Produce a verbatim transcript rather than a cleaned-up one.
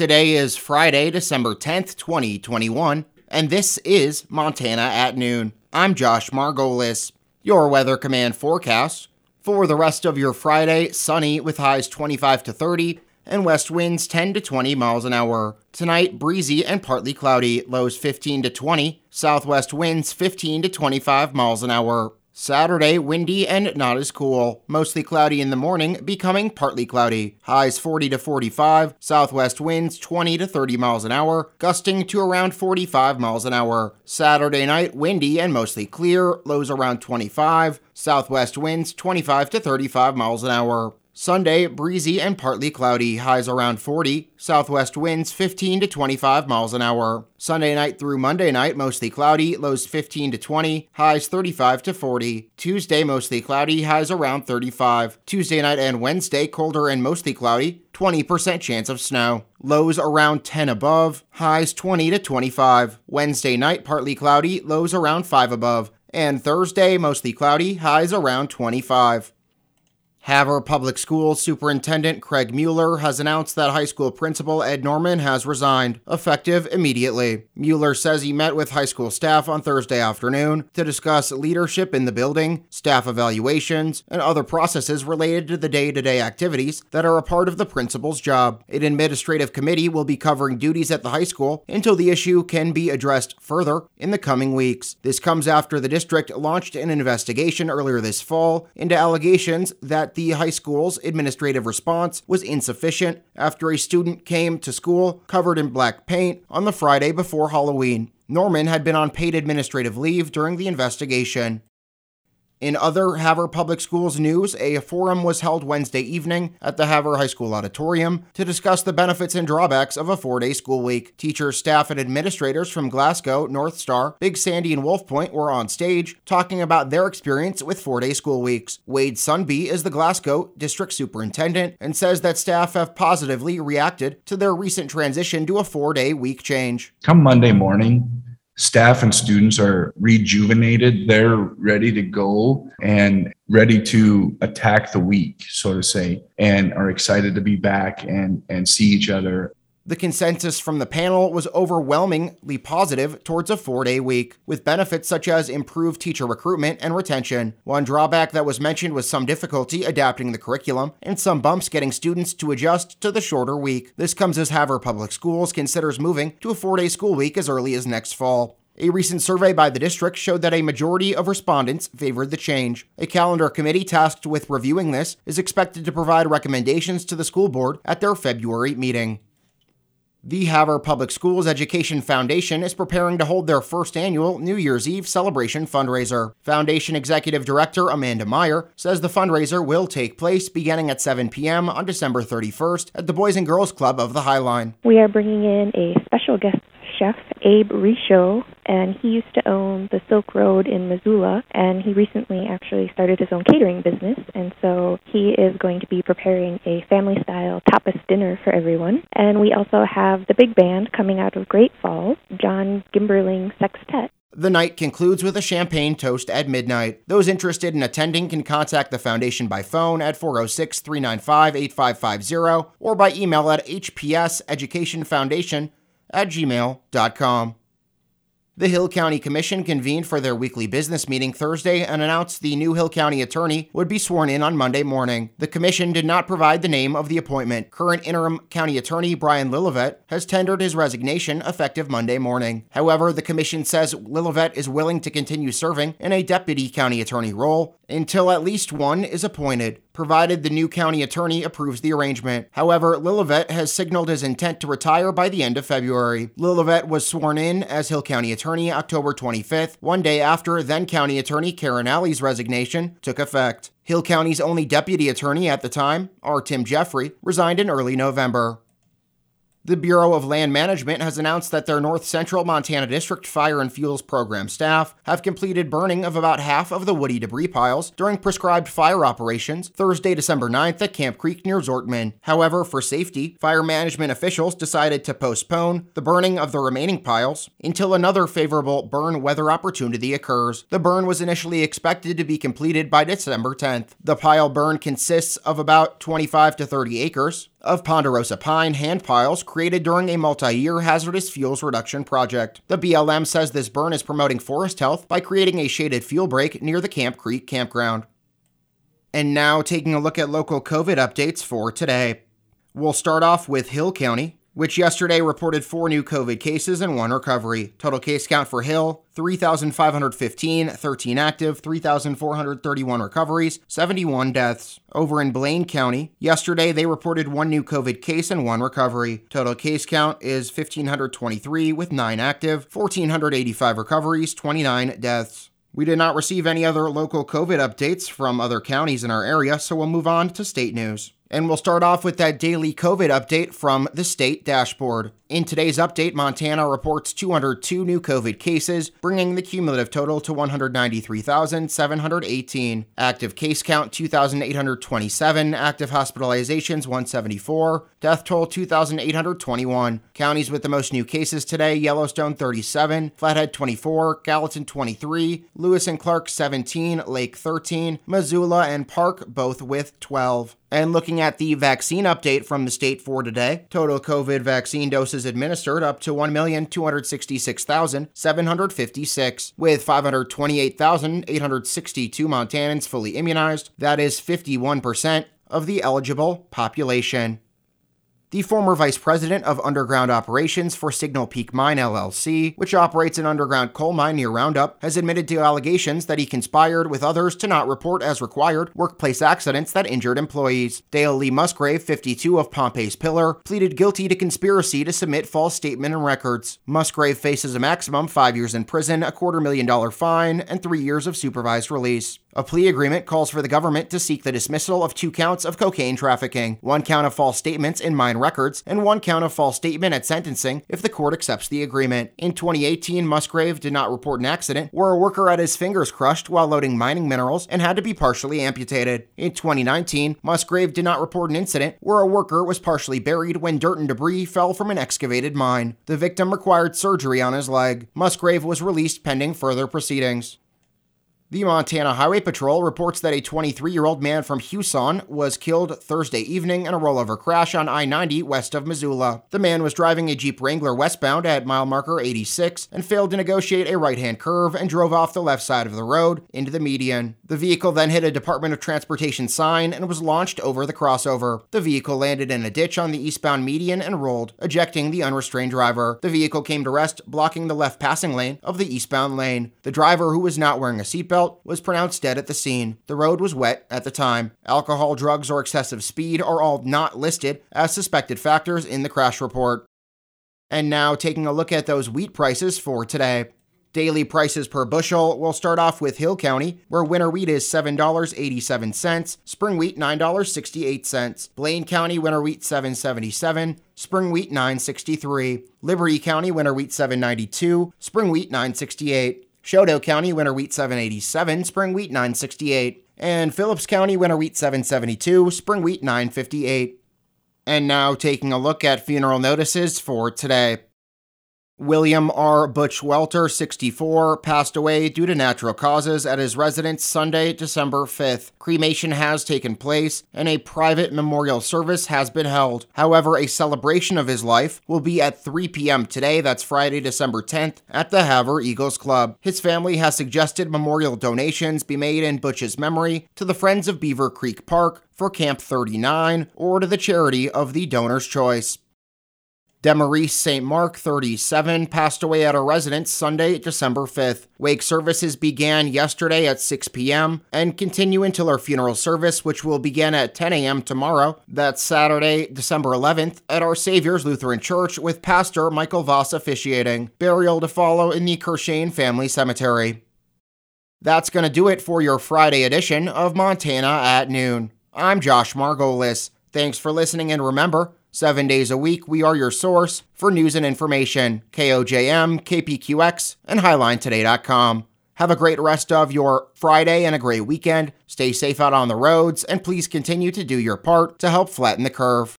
Today is Friday, December tenth, twenty twenty-one, and this is Montana at Noon. I'm Josh Margolis. Your Weather Command forecast for the rest of your Friday: sunny with highs twenty-five to thirty and west winds ten to twenty miles an hour. Tonight, breezy and partly cloudy, lows fifteen to twenty, southwest winds fifteen to twenty-five miles an hour. Saturday, windy and not as cool. Mostly cloudy in the morning, becoming partly cloudy. Highs forty to forty-five, southwest winds twenty to thirty miles an hour, gusting to around forty-five miles an hour. Saturday night, windy and mostly clear, lows around twenty-five, southwest winds twenty-five to thirty-five miles an hour. Sunday, breezy and partly cloudy, highs around forty, southwest winds fifteen to twenty-five miles an hour. Sunday night through Monday night, mostly cloudy, lows fifteen to twenty, highs thirty-five to forty. Tuesday, mostly cloudy, highs around thirty-five. Tuesday night and Wednesday, colder and mostly cloudy, twenty percent chance of snow. Lows around ten above, highs twenty to twenty-five. Wednesday night, partly cloudy, lows around five above. And Thursday, mostly cloudy, highs around twenty-five. Havre Public Schools Superintendent Craig Mueller has announced that high school principal Ed Norman has resigned, effective immediately. Mueller says he met with high school staff on Thursday afternoon to discuss leadership in the building, staff evaluations, and other processes related to the day-to-day activities that are a part of the principal's job. An administrative committee will be covering duties at the high school until the issue can be addressed further in the coming weeks. This comes after the district launched an investigation earlier this fall into allegations that the high school's administrative response was insufficient after a student came to school covered in black paint on the Friday before Halloween. Norman had been on paid administrative leave during the investigation. In other Havre Public Schools news, a forum was held Wednesday evening at the Havre High School Auditorium to discuss the benefits and drawbacks of a four-day school week. Teachers, staff, and administrators from Glasgow, North Star, Big Sandy, and Wolf Point were on stage talking about their experience with four-day school weeks. Wade Sunby is the Glasgow District Superintendent and says that staff have positively reacted to their recent transition to a four-day week change. Come Monday morning, staff and students are rejuvenated. They're ready to go and ready to attack the week, so to say, and are excited to be back and, and see each other. The consensus from the panel was overwhelmingly positive towards a four-day week, with benefits such as improved teacher recruitment and retention. One drawback that was mentioned was some difficulty adapting the curriculum and some bumps getting students to adjust to the shorter week. This comes as Havre Public Schools considers moving to a four-day school week as early as next fall. A recent survey by the district showed that a majority of respondents favored the change. A calendar committee tasked with reviewing this is expected to provide recommendations to the school board at their February meeting. The Havre Public Schools Education Foundation is preparing to hold their first annual New Year's Eve celebration fundraiser. Foundation Executive Director Amanda Meyer says the fundraiser will take place beginning at seven p.m. on December thirty-first at the Boys and Girls Club of the High Line. We are bringing in a special guest chef, Abe Richel, and he used to own the Silk Road in Missoula, and he recently actually started his own catering business, and so he is going to be preparing a family-style tapas dinner for everyone. And we also have the big band coming out of Great Falls, John Gimberling Sextet. The night concludes with a champagne toast at midnight. Those interested in attending can contact the foundation by phone at four oh six, three nine five, eight five five zero or by email at h p s education foundation at gmail dot com. The Hill County Commission convened for their weekly business meeting Thursday and announced the new Hill County attorney would be sworn in on Monday morning. The commission did not provide the name of the appointment. Current interim county attorney Brian Lilletvedt has tendered his resignation effective Monday morning. However, the commission says Lilletvedt is willing to continue serving in a deputy county attorney role until at least one is appointed, provided the new county attorney approves the arrangement. However, Lilletvedt has signaled his intent to retire by the end of February. Lilletvedt was sworn in as Hill County attorney October twenty-fifth, one day after then-county attorney Karen Alley's resignation took effect. Hill County's only deputy attorney at the time, R. Tim Jeffrey, resigned in early November. The Bureau of Land Management has announced that their North Central Montana District Fire and Fuels Program staff have completed burning of about half of the woody debris piles during prescribed fire operations Thursday, December ninth at Camp Creek near Zortman. However, for safety, fire management officials decided to postpone the burning of the remaining piles until another favorable burn weather opportunity occurs. The burn was initially expected to be completed by December tenth. The pile burn consists of about twenty-five to thirty acres, of ponderosa pine hand piles created during a multi-year hazardous fuels reduction project. The B L M says this burn is promoting forest health by creating a shaded fuel break near the Camp Creek campground. And now taking a look at local COVID updates for today. We'll start off with Hill County, which yesterday reported four new COVID cases and one recovery. Total case count for Hill, three thousand five hundred fifteen, thirteen active, three thousand four hundred thirty-one recoveries, seventy-one deaths. Over in Blaine County, yesterday they reported one new COVID case and one recovery. Total case count is one thousand five hundred twenty-three with nine active, one thousand four hundred eighty-five recoveries, twenty-nine deaths. We did not receive any other local COVID updates from other counties in our area, so we'll move on to state news. And we'll start off with that daily COVID update from the state dashboard. In today's update, Montana reports two hundred two new COVID cases, bringing the cumulative total to one hundred ninety-three thousand seven hundred eighteen. Active case count, two thousand eight hundred twenty-seven. Active hospitalizations, one hundred seventy-four. Death toll, two thousand eight hundred twenty-one. Counties with the most new cases today, Yellowstone, thirty-seven. Flathead, twenty-four. Gallatin, twenty-three. Lewis and Clark, seventeen. Lake, thirteen. Missoula and Park, both with twelve. And looking at the vaccine update from the state for today, total COVID vaccine doses administered up to one million two hundred sixty-six thousand seven hundred fifty-six, with five hundred twenty-eight thousand eight hundred sixty-two Montanans fully immunized. That is fifty-one percent of the eligible population. The former vice president of underground operations for Signal Peak Mine L L C, which operates an underground coal mine near Roundup, has admitted to allegations that he conspired with others to not report as required workplace accidents that injured employees. Dale Lee Musgrave, fifty-two, of Pompey's Pillar, pleaded guilty to conspiracy to submit false statement and records. Musgrave faces a maximum five years in prison, a quarter million dollar fine, and three years of supervised release. A plea agreement calls for the government to seek the dismissal of two counts of cocaine trafficking, one count of false statements in mine records, and one count of false statement at sentencing if the court accepts the agreement. In twenty eighteen, Musgrave did not report an accident where a worker had his fingers crushed while loading mining minerals and had to be partially amputated. In twenty nineteen, Musgrave did not report an incident where a worker was partially buried when dirt and debris fell from an excavated mine. The victim required surgery on his leg. Musgrave was released pending further proceedings. The Montana Highway Patrol reports that a twenty-three-year-old man from Huson was killed Thursday evening in a rollover crash on I ninety west of Missoula. The man was driving a Jeep Wrangler westbound at mile marker eighty-six and failed to negotiate a right-hand curve and drove off the left side of the road into the median. The vehicle then hit a Department of Transportation sign and was launched over the crossover. The vehicle landed in a ditch on the eastbound median and rolled, ejecting the unrestrained driver. The vehicle came to rest, blocking the left passing lane of the eastbound lane. The driver, who was not wearing a seatbelt, was pronounced dead at the scene. The road was wet at the time. Alcohol, drugs, or excessive speed are all not listed as suspected factors in the crash report. And now taking a look at those wheat prices for today. Daily prices per bushel, we'll start off with Hill County, where winter wheat is seven dollars and eighty-seven cents, spring wheat nine dollars and sixty-eight cents. Blaine County, winter wheat seven dollars and seventy-seven cents, spring wheat nine dollars and sixty-three cents. Liberty County, winter wheat seven dollars and ninety-two cents, spring wheat nine dollars and sixty-eight cents. Shodo County, winter wheat seven dollars and eighty-seven cents, spring wheat nine dollars and sixty-eight cents. And Phillips County, winter wheat seven dollars and seventy-two cents, spring wheat nine dollars and fifty-eight cents. And now taking a look at funeral notices for today. William R. Butch Welter, sixty-four, passed away due to natural causes at his residence Sunday, December fifth. Cremation has taken place, and a private memorial service has been held. However, a celebration of his life will be at three p.m. today, that's Friday, December tenth, at the Havre Eagles Club. His family has suggested memorial donations be made in Butch's memory to the Friends of Beaver Creek Park, for Camp thirty-nine, or to the charity of the donor's choice. Demarise Saint Mark, thirty-seven, passed away at her residence Sunday, December fifth. Wake services began yesterday at six p.m. and continue until her funeral service, which will begin at ten a.m. tomorrow, that's Saturday, December eleventh, at our Savior's Lutheran Church, with Pastor Michael Voss officiating. Burial to follow in the Kershane Family Cemetery. That's going to do it for your Friday edition of Montana at Noon. I'm Josh Margolis. Thanks for listening, and remember, seven days a week, we are your source for news and information. K O J M, K P Q X, and Highline Today dot com. Have a great rest of your Friday and a great weekend. Stay safe out on the roads, and please continue to do your part to help flatten the curve.